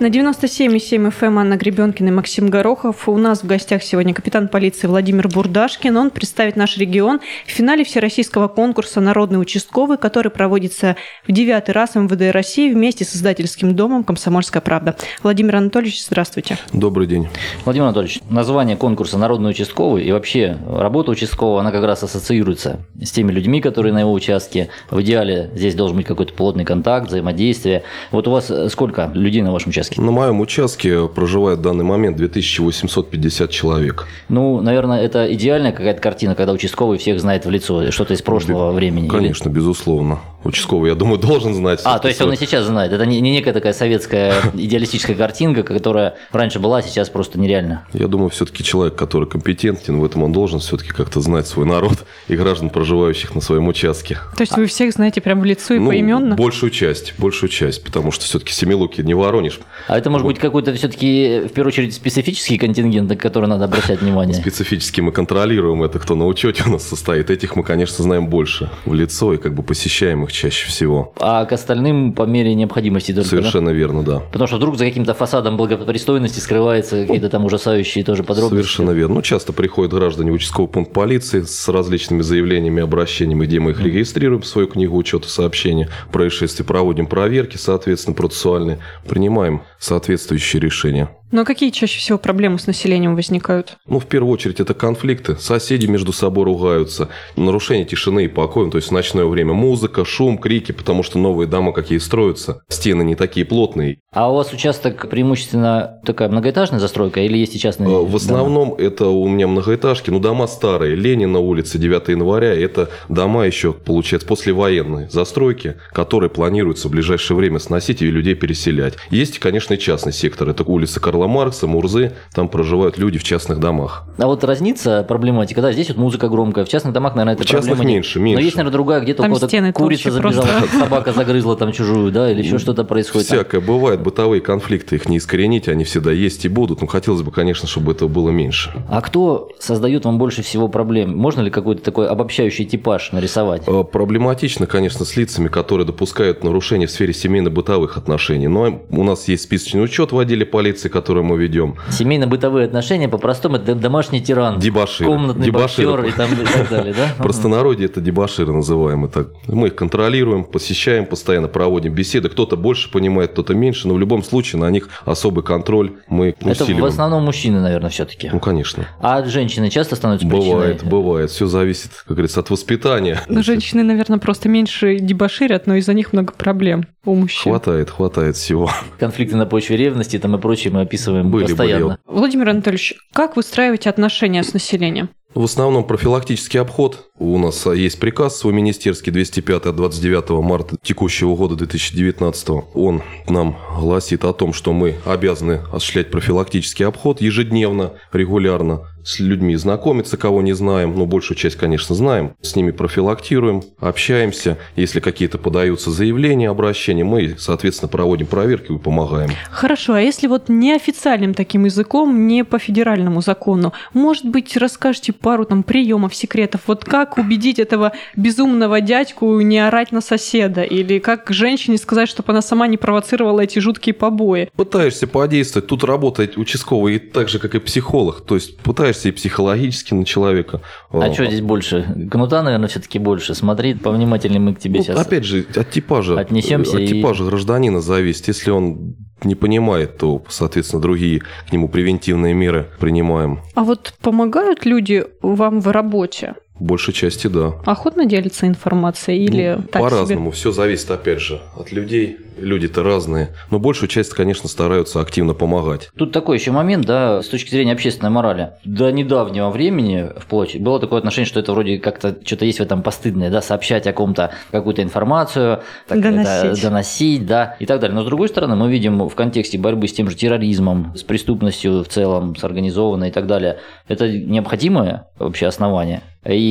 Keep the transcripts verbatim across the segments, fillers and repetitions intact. На девяносто семь и семь эф эм Анна Гребенкина и Максим Горохов. У нас в гостях сегодня капитан полиции Владимир Бурдашкин. Он представит наш регион в финале всероссийского конкурса «Народный участковый», который проводится в девятый раз эм вэ дэ России вместе с издательским домом «Комсомольская правда». Владимир Анатольевич, здравствуйте. Добрый день. Владимир Анатольевич, название конкурса «Народный участковый» и вообще работа участкового, она как раз ассоциируется с теми людьми, которые на его участке. В идеале здесь должен быть какой-то плотный контакт, взаимодействие. Вот у вас сколько людей на вашем участке? На моем участке проживает в данный момент две тысячи восемьсот пятьдесят человек. Ну, наверное, это идеальная какая-то картина, когда участковый всех знает в лицо, что-то из прошлого Бе- времени. Конечно, или... безусловно. Участковый, я думаю, должен знать. А, то есть он и сейчас знает. Это не, не некая такая советская идеалистическая картинка, которая раньше была, а сейчас просто нереально. Я думаю, все-таки человек, который компетентен, в этом он должен все-таки как-то знать свой народ и граждан, проживающих на своем участке. То есть вы всех знаете прям в лицо и ну, поименно? Большую часть, большую часть, потому что все-таки Семилуки, не Воронеж. А это может вот. быть какой-то все-таки, в первую очередь, специфический контингент, на который надо обращать внимание? Специфически мы контролируем это, кто на учете у нас состоит. Этих мы, конечно, знаем больше в лицо и как бы посещаем их чаще всего. А к остальным по мере необходимости только, Совершенно да? верно, да. Потому что вдруг за каким-то фасадом благопристойности скрываются какие-то там ужасающие тоже подробности. Совершенно верно. Ну, часто приходят граждане в участковый пункт полиции с различными заявлениями, обращениями, где мы их регистрируем в свою книгу учета сообщений, происшествий, проводим проверки, соответственно, процессуальные, принимаем соответствующие решения. Ну, а какие чаще всего проблемы с населением возникают? Ну, в первую очередь, это конфликты. Соседи между собой ругаются. Нарушение тишины и покоя, то есть в ночное время музыка, шум, крики, потому что новые дома какие строятся, стены не такие плотные. А у вас участок преимущественно такая многоэтажная застройка или есть и частные дома? В основном это у меня многоэтажки, но дома старые. Ленина, улица девятого января, это дома еще, получается, послевоенные застройки, которые планируется в ближайшее время сносить и людей переселять. Есть, конечно, и частный сектор, это улица Карла Маркса, Мурзы, там проживают люди в частных домах. А вот разница проблематика, да, здесь вот музыка громкая, в частных домах, наверное, это проблема. В частных меньше, меньше. Но есть, наверное, другая, где-то там курица толще, забежала, просто. Собака загрызла там чужую, да, или еще что-то происходит. Всякое там. Бывает, бытовые конфликты, их не искоренить, они всегда есть и будут, но хотелось бы, конечно, чтобы этого было меньше. А кто создает вам больше всего проблем? Можно ли какой-то такой обобщающий типаж нарисовать? Проблематично, конечно, с лицами, которые допускают нарушения в сфере семейно-бытовых отношений, но у нас есть списочный учет в отделе полиции, который которые мы ведем. Семейно-бытовые отношения, по-простому, это домашний тиран. Дебоширы. Комнатный дебоширы. Боксер и, там, и так далее, да? В простонародье это дебоширы называем. Это. Мы их контролируем, посещаем, постоянно проводим беседы. Кто-то больше понимает, кто-то меньше, но в любом случае на них особый контроль мы усиливаем. Это в основном мужчины, наверное, все-таки. Ну, конечно. А женщины часто становятся причиной? Бывает, бывает. Все зависит, как говорится, от воспитания. Ну, женщины, наверное, просто меньше дебоширят, но из-за них много проблем у мужчин. Хватает, хватает всего. Конфликты на почве ревности там и прочее мы описываем. Были, постоянно. Были. Владимир Анатольевич, как выстраиваете отношения с населением? В основном профилактический обход. У нас есть приказ свой министерский двести пятый от двадцать девятого марта текущего года две тысячи девятнадцатого. Он нам гласит о том, что мы обязаны осуществлять профилактический обход ежедневно, регулярно. С людьми знакомиться, кого не знаем, но большую часть, конечно, знаем. С ними профилактируем, общаемся. Если какие-то подаются заявления, обращения, мы, соответственно, проводим проверки и помогаем. Хорошо, а если вот неофициальным таким языком, не по федеральному закону, может быть, расскажете пару там приемов, секретов, вот как убедить этого безумного дядьку не орать на соседа? Или как женщине сказать, чтобы она сама не провоцировала эти жуткие побои? Пытаешься подействовать, тут работает участковый так же, как и психолог, то есть пытаешься и психологически на человека. А, а что здесь больше? Кнута, наверное, все-таки больше. Смотри, повнимательнее мы к тебе ну, сейчас. Опять же, от типажа, отнесемся от типажа и... гражданина зависит. Если он не понимает, то, соответственно, другие к нему превентивные меры принимаем. А вот помогают люди вам в работе? В большей части, да. Охотно делится информация или ну, так по-разному. Себе? Все зависит, опять же, от людей. Люди-то разные. Но большую часть, конечно, стараются активно помогать. Тут такой еще момент, да, с точки зрения общественной морали. До недавнего времени вплоть было такое отношение, что это вроде как-то что-то есть в этом постыдное, да, сообщать о ком-то какую-то информацию, так, доносить. Это, доносить, да, и так далее. Но, с другой стороны, мы видим в контексте борьбы с тем же терроризмом, с преступностью в целом, с организованной и так далее, это необходимое вообще основание. И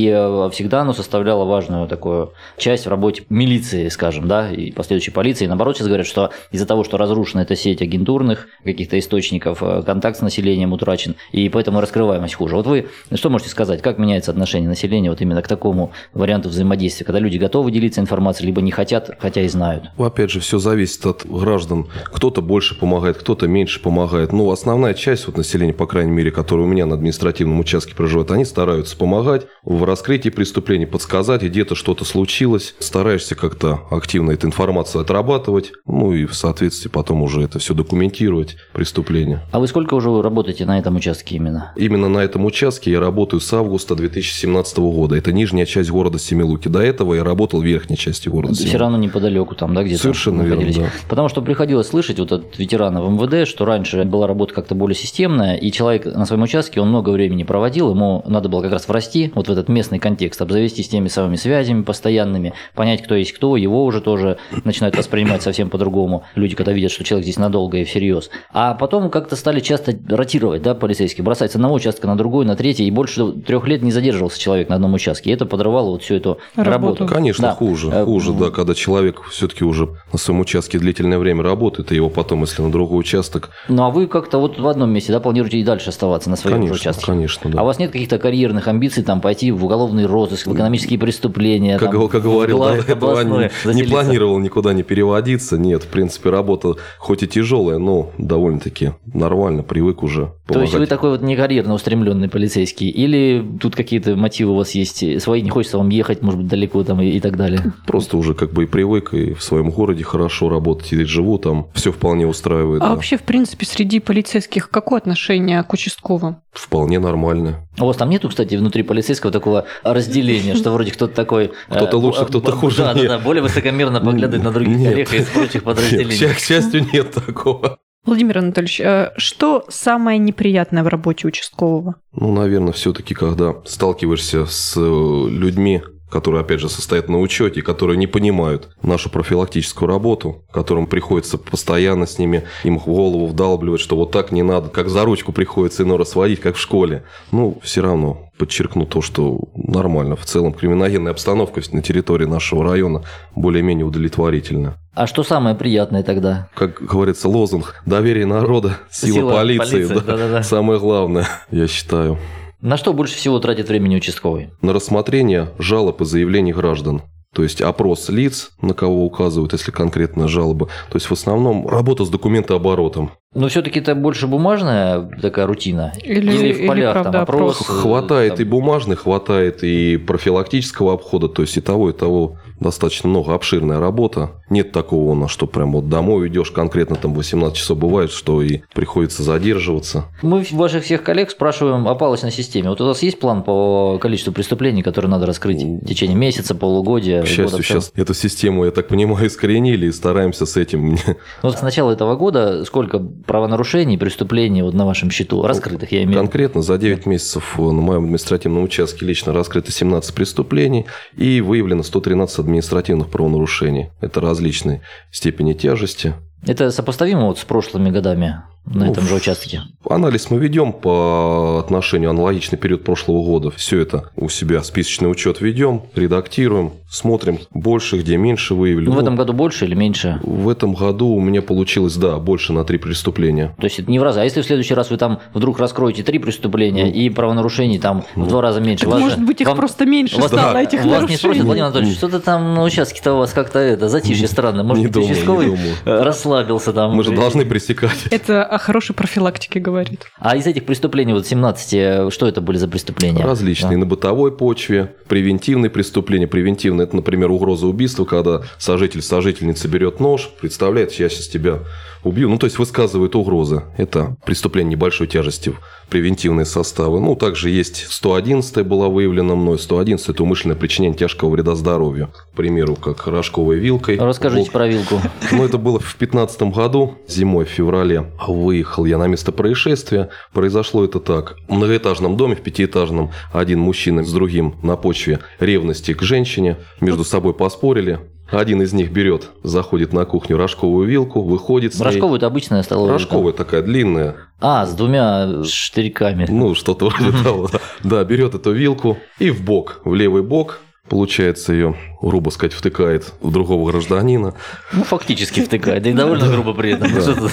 всегда оно составляло важную такую часть в работе милиции, скажем, да, и последующей полиции, и наоборот, сейчас говорят, что из-за того, что разрушена эта сеть агентурных каких-то источников, контакт с населением утрачен, и поэтому раскрываемость хуже. Вот вы что можете сказать, как меняется отношение населения вот именно к такому варианту взаимодействия, когда люди готовы делиться информацией, либо не хотят, хотя и знают? Опять же, все зависит от граждан. Кто-то больше помогает, кто-то меньше помогает. Но основная часть вот населения, по крайней мере, которая у меня на административном участке проживает, они стараются помогать в раскрытии преступлений, подсказать, где-то что-то случилось, стараешься как-то активно эту информацию отрабатывать, ну и в соответствии потом уже это все документировать, преступление. А вы сколько уже работаете на этом участке именно? Именно на этом участке я работаю с августа две тысячи семнадцатого года. Это нижняя часть города Семилуки. До этого я работал в верхней части города Семилуки. Все равно неподалеку там, да, где-то? Совершенно верно, да. Потому что приходилось слышать вот от ветеранов МВД, что раньше была работа как-то более системная, и человек на своем участке, он много времени проводил, ему надо было как раз врасти вот в этот местный контекст, обзавестись теми самыми связями постоянными, понять, кто есть кто, его уже тоже начинают воспринимать совсем по-другому. Люди, когда видят, что человек здесь надолго и всерьез. А потом как-то стали часто ротировать, да, полицейские, бросать с одного участка на другой, на третий, и больше трех лет не задерживался человек на одном участке. И это подорвало вот всю эту работу. работу. Конечно, да. хуже, хуже, да, когда человек все-таки уже на своем участке длительное время работает, и его потом, если на другой участок... Ну, а вы как-то вот в одном месте, да, планируете и дальше оставаться на своем конечно, участке? Конечно, конечно, да. А у вас нет каких-то карьерных амбиций, там, пойти в уголовный розыск, в экономические преступления? Как, там, как говорил, да, этого не, не планировал никуда не переводиться, нет, в принципе, работа хоть и тяжелая, но довольно-таки нормально, привык уже помогать. То есть вы такой вот не карьерно устремленный полицейский, или тут какие-то мотивы у вас есть свои, не хочется вам ехать, может быть, далеко там и, и так далее? Просто уже как бы и привык, и в своем городе хорошо работать, и живу там, все вполне устраивает. А да. вообще, в принципе, среди полицейских какое отношение к участковым? Вполне нормально. А у вас там нету, кстати, внутри полицейского такого разделения, что вроде кто-то такой... Кто-то лучше, кто-то хуже. Да, да, да, более высокомерно поглядывает на других коллег из прочих подразделений. К счастью, нет такого. Владимир Анатольевич, что самое неприятное в работе участкового? Ну, наверное, все-таки, когда сталкиваешься с людьми, которые, опять же, состоят на учете, которые не понимают нашу профилактическую работу, которым приходится постоянно с ними, им в голову вдалбливать, что вот так не надо, как за ручку приходится иной раз водить, как в школе. Ну, все равно подчеркну то, что нормально. В целом криминогенная обстановка на территории нашего района более-менее удовлетворительна. А что самое приятное тогда? Как говорится, лозунг «Доверие народа, сила, сила полиции». полиции. Да, да, да. Самое главное, я считаю. На что больше всего тратит времени участковый? На рассмотрение жалоб и заявлений граждан. То есть опрос лиц, на кого указывают, если конкретная жалоба. То есть в основном работа с документооборотом. Но все-таки это больше бумажная такая рутина? Или, или в полях или, там правда, опрос? Хватает там... и бумажных, хватает и профилактического обхода. То есть и того, и того достаточно много. Обширная работа. Нет такого, на что прям вот домой идешь, конкретно там восемнадцать часов бывает, что и приходится задерживаться. Мы ваших всех коллег спрашиваем о палочной системе. Вот у вас есть план по количеству преступлений, которые надо раскрыть в течение месяца, полугодия? К счастью, сейчас эту систему, я так понимаю, искоренили и стараемся с этим. Вот с начала этого года сколько правонарушений, преступлений вот на вашем счету, раскрытых, я имею в виду? Конкретно за девять месяцев на моем административном участке лично раскрыто семнадцать преступлений и выявлено сто тринадцать административных правонарушений. Это различные степени тяжести. Это сопоставимо вот с прошлыми годами на ну, этом же участке? Анализ мы ведем по отношению аналогичный период прошлого года. Все это у себя списочный учет ведем, редактируем, смотрим больше, где меньше выявили. Ну, в этом году больше или меньше? В этом году у меня получилось, да, больше на три преступления. То есть это не в разы. А если в следующий раз вы там вдруг раскроете три преступления ну, и правонарушений там ну, в два раза меньше? Так, может же, быть, их вам, просто меньше стало, да, этих нарушений. Вас не спросят, Владимир Анатольевич, что-то там на участке-то у вас как-то это затишье странно. Может, не участковый расслабился? Там. Мы же должны пресекать. Это о хорошей профилактике говорит. А из этих преступлений, вот семнадцать, что это были за преступления? Различные. Да. На бытовой почве, превентивные преступления. Превентивные – это, например, угроза убийства, когда сожитель, сожительница берет нож, представляет, я сейчас тебя убью. Ну, то есть, высказывает угрозы. Это преступление небольшой тяжести, превентивные составы. Ну, также есть сто одиннадцать была выявлена мной. сто одиннадцать – это умышленное причинение тяжкого вреда здоровью. К примеру, как рожковой вилкой. Расскажите Волк. про вилку. Ну, это было в пятнадцатом В две тысячи пятнадцатом году, зимой, в феврале, выехал я на место происшествия. Произошло это так. В многоэтажном доме, в пятиэтажном, один мужчина с другим на почве ревности к женщине между собой поспорили. Один из них берет, заходит на кухню, рожковую вилку, выходит с ней. Рожковую – это обычная столовая? Рожковая такая длинная. А, с двумя штырьками. Ну, что-то вроде того. Да, берет эту вилку и в бок, в левый бок, получается, ее грубо сказать, втыкает в другого гражданина. Ну, фактически втыкает, да и довольно грубо при этом.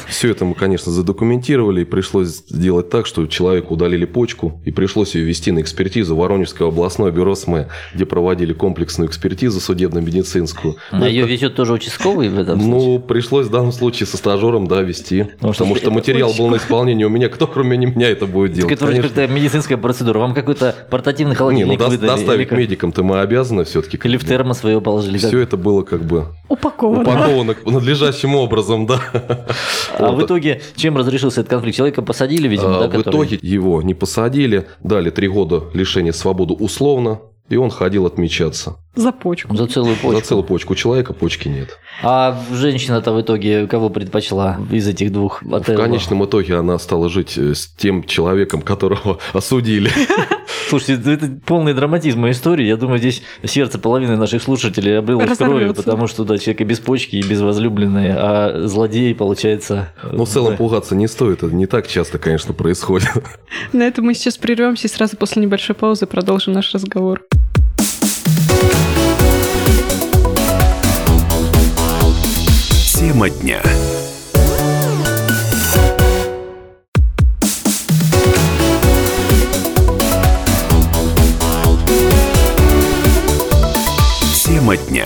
Все это мы, конечно, задокументировали, и пришлось сделать так, что человеку удалили почку, и пришлось ее вести на экспертизу в Воронежское областное бюро СМЭ, где проводили комплексную экспертизу судебно-медицинскую. А ее везет тоже участковый в этом случае? Ну, пришлось в данном случае со стажером, да, вести, потому что материал был на исполнении у меня, кто кроме меня это будет делать? Это вроде какая-то медицинская процедура, вам какой-то портативный холодильник выдали? Доставить медикам-то мы обязаны все-таки. Или в термос свое положили. Все это было как бы упаковано, упаковано надлежащим образом, да. А в итоге чем разрешился этот конфликт? Человека посадили, видимо, да? В итоге его не посадили, дали три года лишения свободы условно, и он ходил отмечаться. За почку. За целую почку. За целую почку. У человека почки нет. А женщина-то в итоге кого предпочла из этих двух отелей? В конечном итоге она стала жить с тем человеком, которого осудили. Слушайте, это полный драматизм моей истории. Я думаю, здесь сердце половины наших слушателей облилось кровью, потому что да, человек и без почки, и без возлюбленной, а злодей, получается... Ну, в целом, да, пугаться не стоит. Это не так часто, конечно, происходит. На этом мы сейчас прервемся и сразу после небольшой паузы продолжим наш разговор. Тема дня. Тема дня.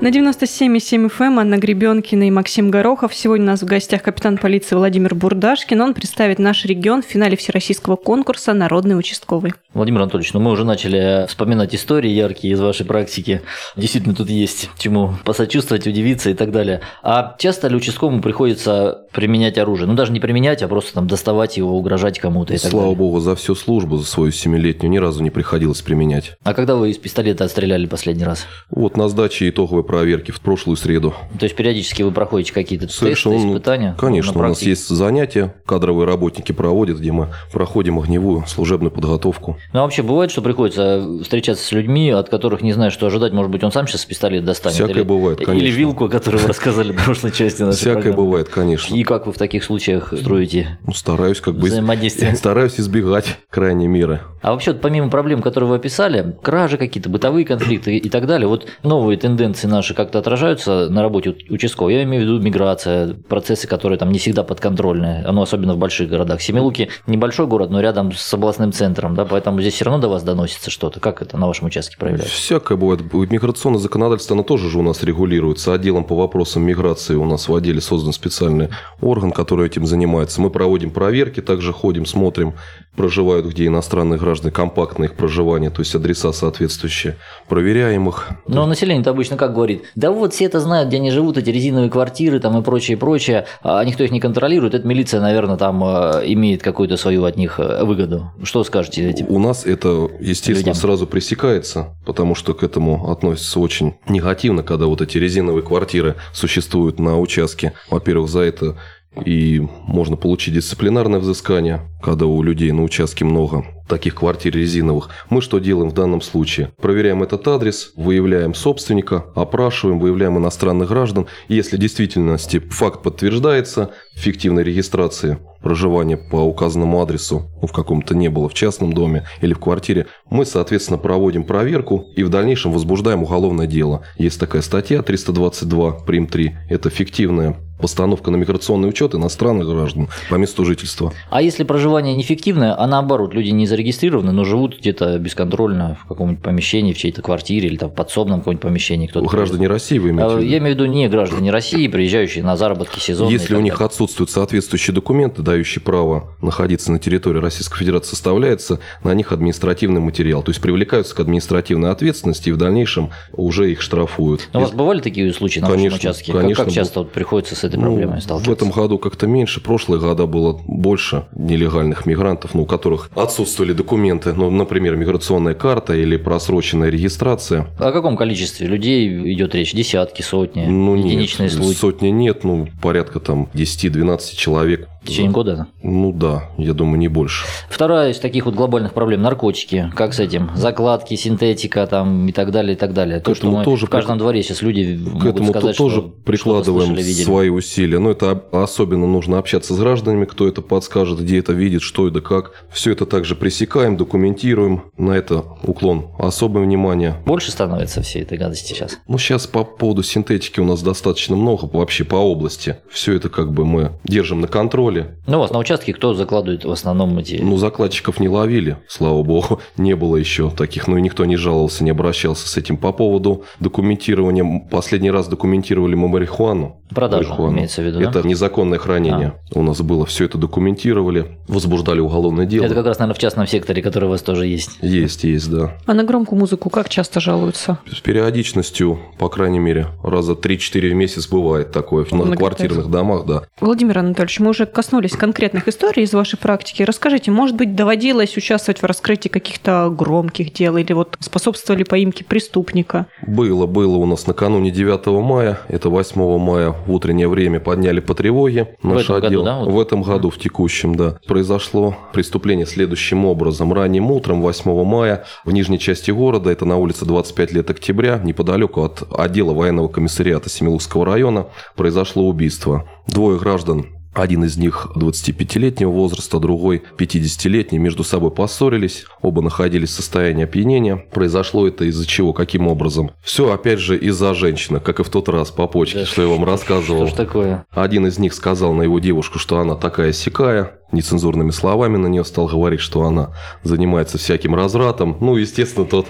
На девяносто семь и семь эф эм Анна Гребенкина и Максим Горохов. Сегодня у нас в гостях капитан полиции Владимир Бурдашкин. Он представит наш регион в финале всероссийского конкурса «Народный участковый». Владимир Анатольевич, ну мы уже начали вспоминать истории яркие из вашей практики. Действительно, тут есть чему посочувствовать, удивиться и так далее. А часто ли участковому приходится применять оружие? Ну, даже не применять, а просто там доставать его, угрожать кому-то и так далее. Слава богу, за всю службу, за свою семилетнюю, ни разу не приходилось применять. А когда вы из пистолета отстреляли последний раз? Вот на сдаче итоговой практики. Проверки в прошлую среду. То есть периодически вы проходите какие-то совершенно тесты, испытания? Конечно, у нас есть занятия, кадровые работники проводят, где мы проходим огневую служебную подготовку. Ну а вообще бывает, что приходится встречаться с людьми, от которых не знаешь, что ожидать, может быть, он сам сейчас пистолет достанет? Всякое или, бывает, конечно. Или вилку, о которой вы рассказали в прошлой части нашей Всякое программы. Бывает, конечно. И как вы в таких случаях строите ну, стараюсь, как бы, взаимодействие? Стараюсь избегать крайней меры. А вообще, помимо проблем, которые вы описали, кражи какие-то, бытовые конфликты и так далее, вот новые тенденции наши как-то отражаются на работе участков. Я имею в виду миграция, процессы, которые там не всегда подконтрольны, ну, особенно в больших городах. Семилуки небольшой город, но рядом с областным центром, да, поэтому здесь все равно до вас доносится что-то. Как это на вашем участке проявляется? Всякое бывает. Миграционное законодательство, оно тоже же у нас регулируется. Отделом по вопросам миграции у нас в отделе создан специальный орган, который этим занимается. Мы проводим проверки, также ходим, смотрим, проживают где иностранные граждане, компактное их проживание, то есть адреса соответствующие, проверяем их. Но население-то обычно как говорит? Да вот все это знают, где они живут, эти резиновые квартиры там и прочее, прочее, а никто их не контролирует, эта милиция, наверное, там имеет какую-то свою от них выгоду. Что скажете этим? У нас это, естественно, людям сразу пресекается, потому что к этому относятся очень негативно, когда вот эти резиновые квартиры существуют на участке. Во-первых, за это и можно получить дисциплинарное взыскание, когда у людей на участке много таких квартир резиновых. Мы что делаем в данном случае? Проверяем этот адрес, выявляем собственника, опрашиваем, выявляем иностранных граждан. Если в действительности факт подтверждается, фиктивной регистрации проживания по указанному адресу в каком-то не было, в частном доме или в квартире, мы, соответственно, проводим проверку и в дальнейшем возбуждаем уголовное дело. Есть такая статья триста двадцать два прим три. Это фиктивная постановка на миграционный учет иностранных граждан по месту жительства. А если проживание не фиктивное, а наоборот, люди не зарегистрированы, но живут где-то бесконтрольно в каком-нибудь помещении, в чьей-то квартире или там в подсобном каком-нибудь помещении? Кто-то граждане говорит. России вы имеете? А, я имею в виду не граждане России, приезжающие на заработки сезонные. Если у них так. отсутствуют соответствующие документы, дающие право находиться на территории Российской Федерации, составляется на них административный материал. То есть привлекаются к административной ответственности и в дальнейшем уже их штрафуют. Но у вас бывали такие случаи на вашем участке? Конечно, как часто вот приходится с этой проблемой ну, сталкиваться? В этом году как-то меньше, прошлые года было больше нелегальных мигрантов, ну, у которых отсутствовали документы, ну, например, миграционная карта или просроченная регистрация. О каком количестве людей идет речь? Десятки, сотни, ну, единичные нет, случаи? Сотни нет, ну порядка там десять-двенадцать человек В течение года? Ну да, я думаю, не больше. Вторая из таких вот глобальных проблем – наркотики. Как с этим? Закладки, синтетика там, и так далее, и так далее. К То, что мы тоже в каждом при... дворе сейчас люди могут сказать, что... К этому тоже прикладываем свои усилия. Но это особенно нужно общаться с гражданами, кто это подскажет, где это видит, что и да как. Все это также пресекаем, документируем. На это уклон особое внимание. Больше становится всей этой гадости сейчас? Ну сейчас по поводу синтетики у нас достаточно много вообще по области. Все это как бы мы держим на контроле. Ну, у вас на участке кто закладывает в основном эти... Ну, закладчиков не ловили, слава богу, не было еще таких, ну и никто не жаловался, не обращался с этим. По поводу документирования, последний раз документировали мы марихуану. Продажу, марихуану. Имеется в виду, да? Это незаконное хранение а. у нас было, все это документировали, возбуждали уголовное дело. Это как раз, наверное, в частном секторе, который у вас тоже есть. Есть, есть, да. А на громкую музыку как часто жалуются? С периодичностью, по крайней мере, раза три-четыре в месяц бывает такое, на, на квартирных домах, да. Владимир Анатольевич, мы уже коснулись конкретных историй из вашей практики. Расскажите, может быть, доводилось участвовать в раскрытии каких-то громких дел или вот способствовали поимке преступника? Было, было у нас накануне девятого мая, это восьмого мая в утреннее время подняли по тревоге наш отдел. В этом году, да? Вот. В этом году, в текущем, да. Произошло преступление следующим образом. Ранним утром восьмого мая в нижней части города, это на улице двадцать пять лет октября, неподалеку от отдела военного комиссариата Семилукского района, произошло убийство. Двое граждан, один из них двадцатипятилетнего возраста, другой пятидесятилетний, между собой поссорились, оба находились в состоянии опьянения. Произошло это из-за чего, каким образом? Все, опять же, из-за женщины, как и в тот раз по почке, да, что я вам рассказывал. Что ж такое? Один из них сказал на его девушку, что она такая-сякая, нецензурными словами на нее стал говорить, что она занимается всяким развратом. Ну, естественно, тот,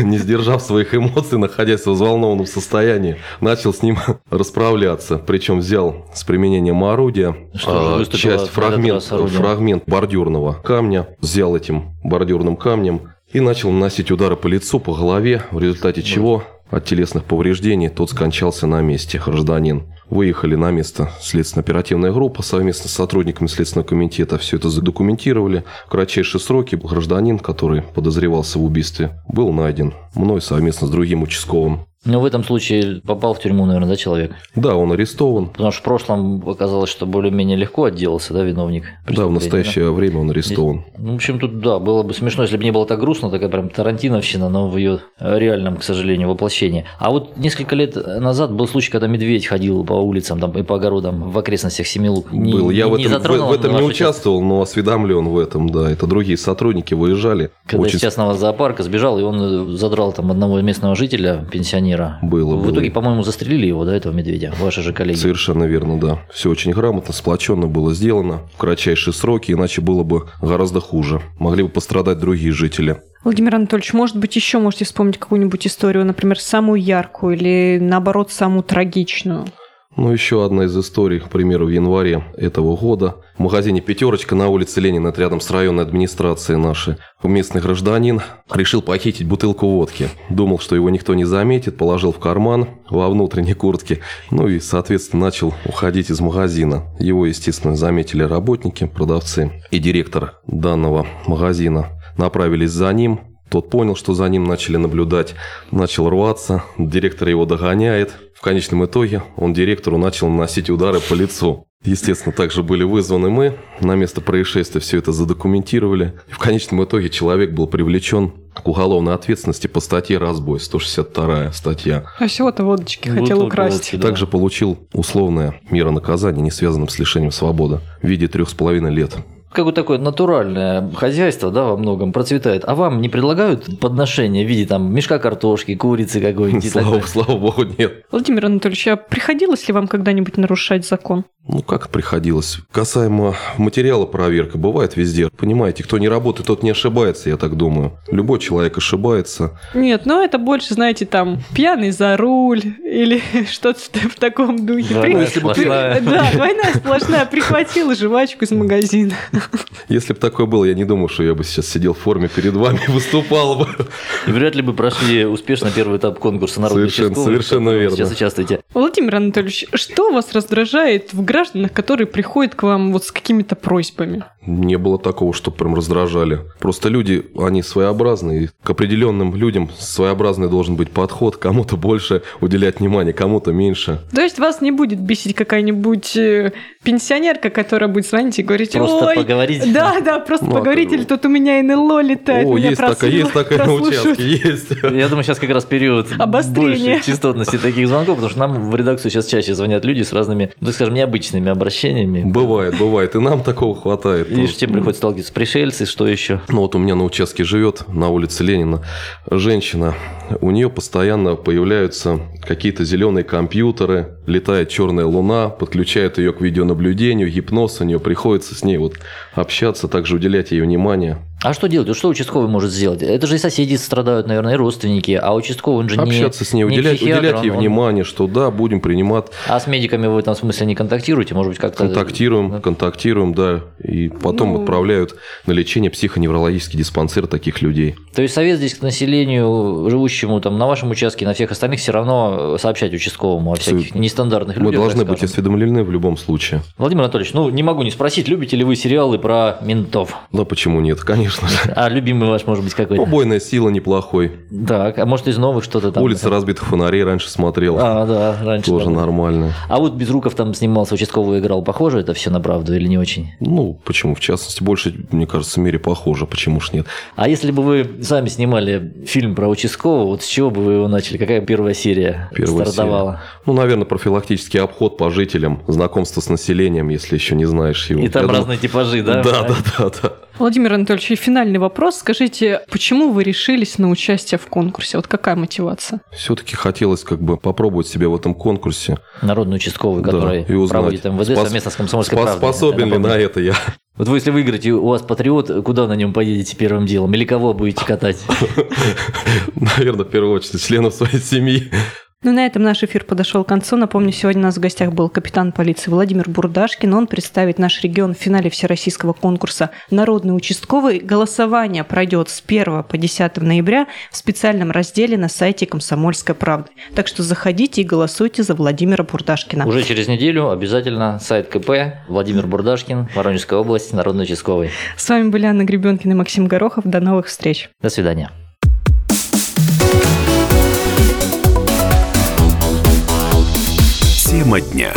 не сдержав своих эмоций, находясь в взволнованном состоянии, начал с ним расправляться. Причем взял с применением орудия что а, часть фрагмент, фрагмент бордюрного камня, взял этим бордюрным камнем и начал наносить удары по лицу, по голове, в результате чего от телесных повреждений тот скончался на месте, гражданин. Выехали на место следственно-оперативная группа совместно с сотрудниками Следственного комитета. Все это задокументировали. В кратчайшие сроки гражданин, который подозревался в убийстве, был найден мной совместно с другим участковым. Но в этом случае попал в тюрьму, наверное, да, человек? Да, он арестован. Потому что в прошлом оказалось, что более-менее легко отделался, да, виновник? Да, в настоящее да? время он арестован. Здесь, ну, в общем, тут, да, было бы смешно, если бы не было так грустно, такая прям тарантиновщина, но в ее реальном, к сожалению, воплощении. А вот несколько лет назад был случай, когда медведь ходил по улицам там, и по огородам в окрестностях Семилук. Не, был, я не, в этом, в, в этом не участвовал, часть? но осведомлен в этом, да. Это другие сотрудники выезжали. Когда очень... из частного зоопарка сбежал, и он задрал там одного местного жителя, пенсионера. Было, в было. итоге, по-моему, застрелили его, да, этого медведя, ваши же коллеги. Совершенно верно, да. Все очень грамотно, сплоченно было сделано в кратчайшие сроки, иначе было бы гораздо хуже. Могли бы пострадать другие жители. Владимир Анатольевич, может быть, еще можете вспомнить какую-нибудь историю, например, самую яркую или, наоборот, самую трагичную? Ну, еще одна из историй, к примеру, в январе этого года. В магазине «Пятерочка» на улице Ленина, рядом с районной администрацией нашей, местный гражданин решил похитить бутылку водки. Думал, что его никто не заметит, положил в карман во внутренней куртке, ну и, соответственно, начал уходить из магазина. Его, естественно, заметили работники, продавцы и директор данного магазина. Направились за ним. Тот понял, что за ним начали наблюдать, начал рваться, директор его догоняет. В конечном итоге он директору начал наносить удары по лицу. Естественно, также были вызваны мы, на место происшествия все это задокументировали. И в конечном итоге человек был привлечен к уголовной ответственности по статье «Разбой», сто шестьдесят вторая статья. А всего-то водочки вот хотел украсть. Да. Также получил условное меру наказания, не связанным с лишением свободы, в виде трех с половиной лет. Как вот такое натуральное хозяйство, да, во многом процветает. А вам не предлагают подношения в виде там мешка картошки, курицы какой-нибудь? Слава, слава богу, нет. Владимир Анатольевич, а приходилось ли вам когда-нибудь нарушать закон? Ну, как приходилось. Касаемо материала проверка, бывает везде. Понимаете, кто не работает, тот не ошибается, я так думаю. Любой человек ошибается. Нет, но это больше, знаете, там, пьяный за руль или что-то в таком духе. Война сплошная. Да, война сплошная. Прихватила жвачку из магазина. Если бы такое было, я не думал, что я бы сейчас сидел в форме перед вами и выступал бы. И вряд ли бы прошли успешно первый этап конкурса «Народный участковый». Совершенно верно. Сейчас участвуйте. Владимир Анатольевич, что вас раздражает в гражданах, которые приходят к вам вот с какими-то просьбами? Не было такого, что прям раздражали. Просто люди, они своеобразные. И к определенным людям своеобразный должен быть подход. Кому-то больше уделять внимания, кому-то меньше. То есть вас не будет бесить какая-нибудь пенсионерка, которая будет звонить и говорить... Просто поговорить. Да, да, просто ну, поговорить, или тут у меня эн эл о летает. О, меня есть, прослу... такая, есть такая на участке, есть. Я думаю, сейчас как раз период большей частотности таких звонков, потому что нам в редакцию сейчас чаще звонят люди с разными, ну, скажем, необычными обращениями. Бывает, бывает. И нам такого хватает. И с чем приходится сталкиваться? Пришельцы, что еще? Ну, вот у меня на участке живет, на улице Ленина, женщина. У нее постоянно появляются какие-то зеленые компьютеры, летает черная луна, подключает ее к видеонаблюдению, гипноз у нее, приходится с ней вот общаться, также уделять ей внимание. А что делать? Что участковый может сделать? Это же и соседи страдают, наверное, и родственники, а участковый он же общаться не общаться с ней, не уделять, уделять ей он... внимание, что да, будем принимать. А с медиками вы в этом смысле не контактируете? Может быть, как-то... Контактируем, да? контактируем, да. И потом ну... отправляют на лечение психоневрологический диспансер таких людей. То есть совет здесь к населению, живущему там на вашем участке, на всех остальных, все равно сообщать участковому о всяких С... нестандартных людях. Мы должны быть осведомлены в любом случае. Владимир Анатольевич, ну не могу не спросить, любите ли вы сериалы про ментов? Да почему нет, конечно. А любимый ваш, может быть, какой-то? Убойная сила неплохой. Так, а может, из новых что-то там? Улица разбитых фонарей раньше смотрел. А, да, раньше. Тоже нормально. А вот Безруков там снимался, участковый играл. Похоже это все на правду или не очень? Ну, почему? В частности, больше, мне кажется, в мире похоже. Почему ж нет? А если бы вы сами снимали фильм про участкового, вот с чего бы вы его начали? Какая первая серия первая стартовала? Серия. Ну, наверное, профилактический обход по жителям, знакомство с населением, если еще не знаешь его. И там Я разные думаю... типажи, да? Да, да, да, да. Владимир Анатольевич, финальный вопрос. Скажите, почему вы решились на участие в конкурсе? Вот какая мотивация? Все-таки хотелось как бы попробовать себя в этом конкурсе. Народный участковый, который да, узнать, проводит эм вэ дэ спас... совместно с «Комсомольской правдой». Способен ли на это я? Вот вы, если выиграете, у вас патриот, куда на нем поедете первым делом? Или кого будете катать? Наверное, в первую очередь членов своей семьи. Ну, на этом наш эфир подошел к концу. Напомню, сегодня у нас в гостях был капитан полиции Владимир Бурдашкин. Он представит наш регион в финале всероссийского конкурса «Народный участковый». Голосование пройдет с первого по десятое ноября в специальном разделе на сайте «Комсомольской правды». Так что заходите и голосуйте за Владимира Бурдашкина. Уже через неделю обязательно сайт ка пэ «Владимир Бурдашкин», Воронежская область, «Народный участковый». С вами были Анна Гребенкина и Максим Горохов. До новых встреч. До свидания. Тема дня.